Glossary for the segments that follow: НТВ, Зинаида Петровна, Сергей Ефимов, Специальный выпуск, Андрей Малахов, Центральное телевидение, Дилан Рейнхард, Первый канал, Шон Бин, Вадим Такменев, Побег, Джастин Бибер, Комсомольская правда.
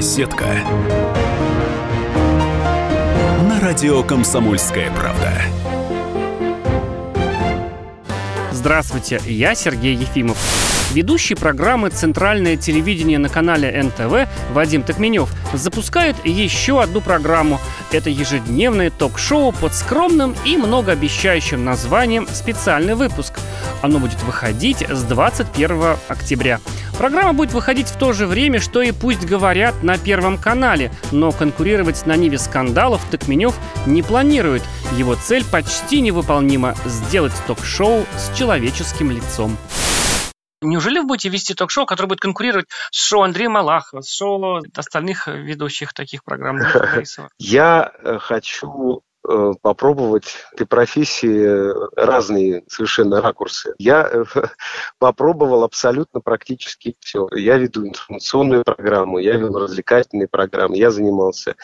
Беседка. На радио «Комсомольская правда». Здравствуйте, я Сергей Ефимов. Ведущий программы «Центральное телевидение» на канале НТВ Вадим Такменев запускает еще одну программу. Это ежедневное ток-шоу под скромным и многообещающим названием «Специальный выпуск». Оно будет выходить с 21 октября. Программа будет выходить в то же время, что и «Пусть говорят» на Первом канале, но конкурировать на ниве скандалов Такменев не планирует. Его цель почти невыполнима – сделать ток-шоу с человеческим лицом. Неужели вы будете вести ток-шоу, которое будет конкурировать с шоу Андрея Малахова, с шоу остальных ведущих таких программ? Я хочу попробовать этой профессии разные совершенно ракурсы. Я попробовал абсолютно практически все. Я веду информационную программу, я вел развлекательные программы, я занимался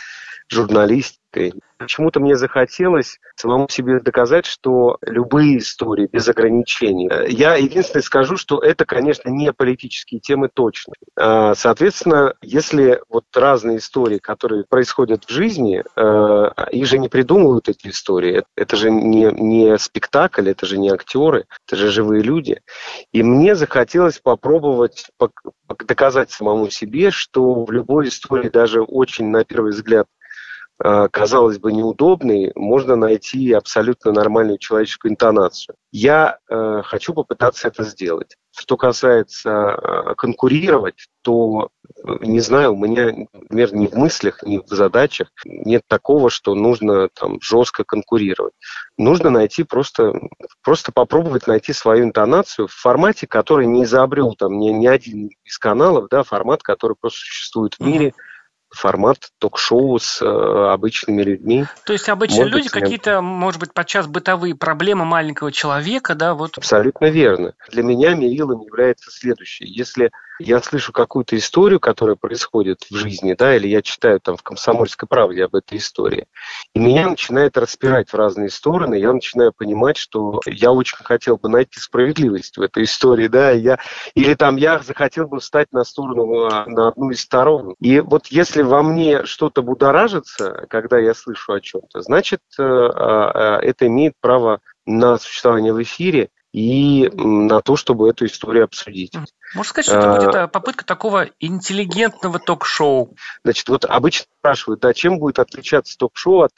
журналистикой. Почему-то мне захотелось самому себе доказать, что любые истории без ограничений. Я единственное скажу, что это, конечно, не политические темы точно. Соответственно, если вот разные истории, которые происходят в жизни, их же не придумывают эти истории. Это же не спектакль, это же не актеры, это же живые люди. И мне захотелось попробовать доказать самому себе, что в любой истории, даже очень на первый взгляд, казалось бы, неудобный, можно найти абсолютно нормальную человеческую интонацию. Я хочу попытаться это сделать. Что касается конкурировать, то, не знаю, у меня, например, ни в мыслях, ни в задачах нет такого, что нужно там жестко конкурировать. Нужно найти просто попробовать найти свою интонацию в формате, который не изобрел там ни один из каналов, да, формат, который просто существует в мире, формат ток-шоу с обычными людьми. То есть обычные люди, какие-то, может быть, подчас бытовые проблемы маленького человека, да? Вот. Абсолютно верно. Для меня мерилом является следующее. Если я слышу какую-то историю, которая происходит в жизни, да, или я читаю там в «Комсомольской правде» об этой истории, и меня начинает распирать в разные стороны, я начинаю понимать, что я очень хотел бы найти справедливость в этой истории, да, я захотел бы встать на сторону, на одну из сторон. И вот если во мне что-то будоражится, когда я слышу о чем-то, значит, это имеет право на существование в эфире и на то, чтобы эту историю обсудить. Можно сказать, что это будет попытка такого интеллигентного ток-шоу. Значит, вот обычно спрашивают, а чем будет отличаться ток-шоу от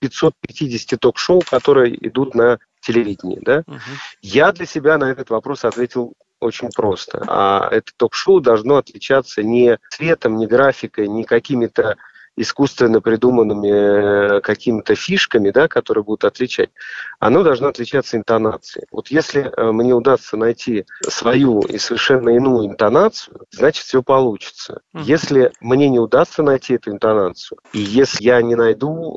550 ток-шоу, которые идут на телевидении, да? Угу. Я для себя на этот вопрос ответил очень просто. А это ток-шоу должно отличаться не цветом, не графикой, не какими-то искусственно придуманными какими-то фишками, да, которые будут отличать, оно должно отличаться интонацией. Вот если мне удастся найти свою и совершенно иную интонацию, значит, все получится. Если мне не удастся найти эту интонацию, и если я не найду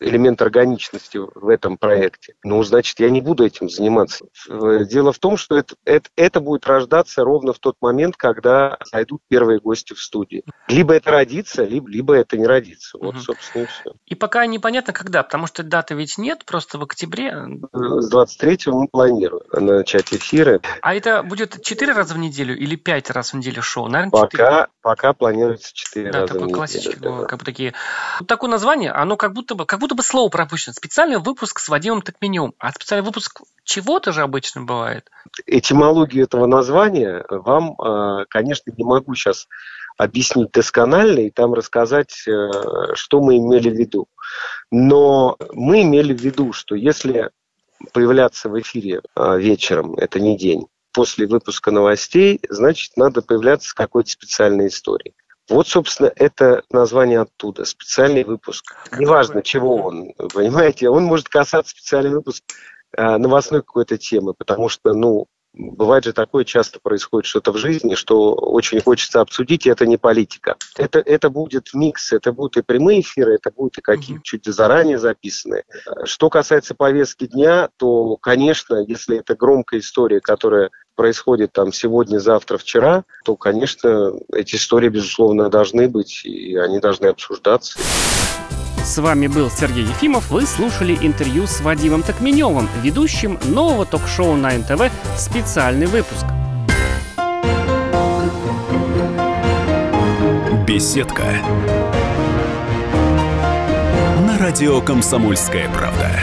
элемент органичности в этом проекте, значит, я не буду этим заниматься. Дело в том, что это будет рождаться ровно в тот момент, когда зайдут первые гости в студии. Либо это родится, либо это не родится. Вот, собственно, и все. И пока непонятно, когда, потому что даты ведь нет, просто в октябре. С 23-го мы планируем начать эфиры. А это будет 4 раза в неделю или 5 раз в неделю шоу? Наверное, 4. Пока планируется 4 раза в неделю. Да, такой классический, как бы такие. Вот такое название, оно как будто бы слово пропущено. Специальный выпуск с Вадимом Такменевым. А специальный выпуск чего-то же обычно бывает. Этимологию этого названия вам, конечно, не могу сейчас объяснить досконально и там рассказать, что мы имели в виду. Но мы имели в виду, что если появляться в эфире вечером, это не день, после выпуска новостей, значит, надо появляться с какой-то специальной историей. Вот, собственно, это название оттуда, специальный выпуск. Неважно, чего он, понимаете, он может касаться специального выпуска новостной какой-то темы, потому что, бывает же такое, часто происходит что-то в жизни, что очень хочется обсудить, и это не политика. Это будет микс, это будут и прямые эфиры, это будут и какие-то чуть заранее записанные. Что касается повестки дня, то, конечно, если это громкая история, которая происходит там сегодня, завтра, вчера, то, конечно, эти истории, безусловно, должны быть, и они должны обсуждаться. С вами был Сергей Ефимов. Вы слушали интервью с Вадимом Такменевым, ведущим нового ток-шоу на НТВ «Специальный выпуск». Беседка на радио «Комсомольская правда».